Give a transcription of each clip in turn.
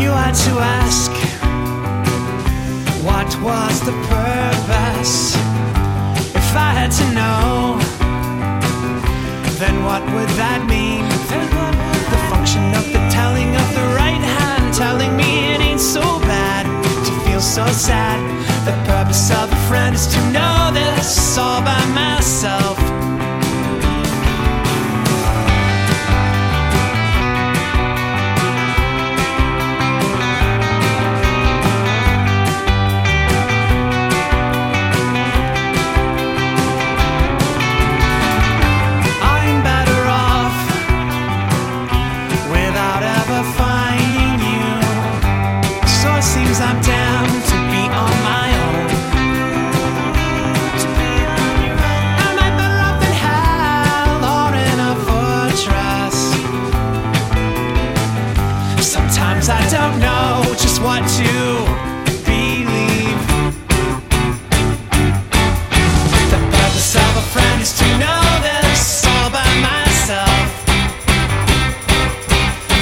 you had to ask, what was the purpose? If I had to know, then what would that mean? The function of the telling of the right hand, telling me it ain't so bad to feel so sad. The purpose of a friend is to know this all by myself. I'm damned to be on my own. Am I better off in hell or in a fortress? Sometimes I don't know just what to believe. The purpose of a friend is to know this all by myself.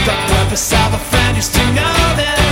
The purpose of a friend is to know this.